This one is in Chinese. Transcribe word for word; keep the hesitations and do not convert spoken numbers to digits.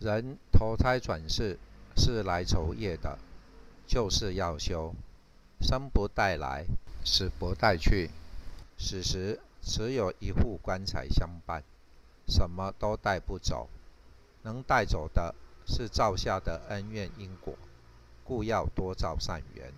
人投胎转世是来酬业的，就是要修。生不带来，死不带去，死时只有一副棺材相伴，什么都带不走。能带走的是造下的恩怨因果，故要多造善缘。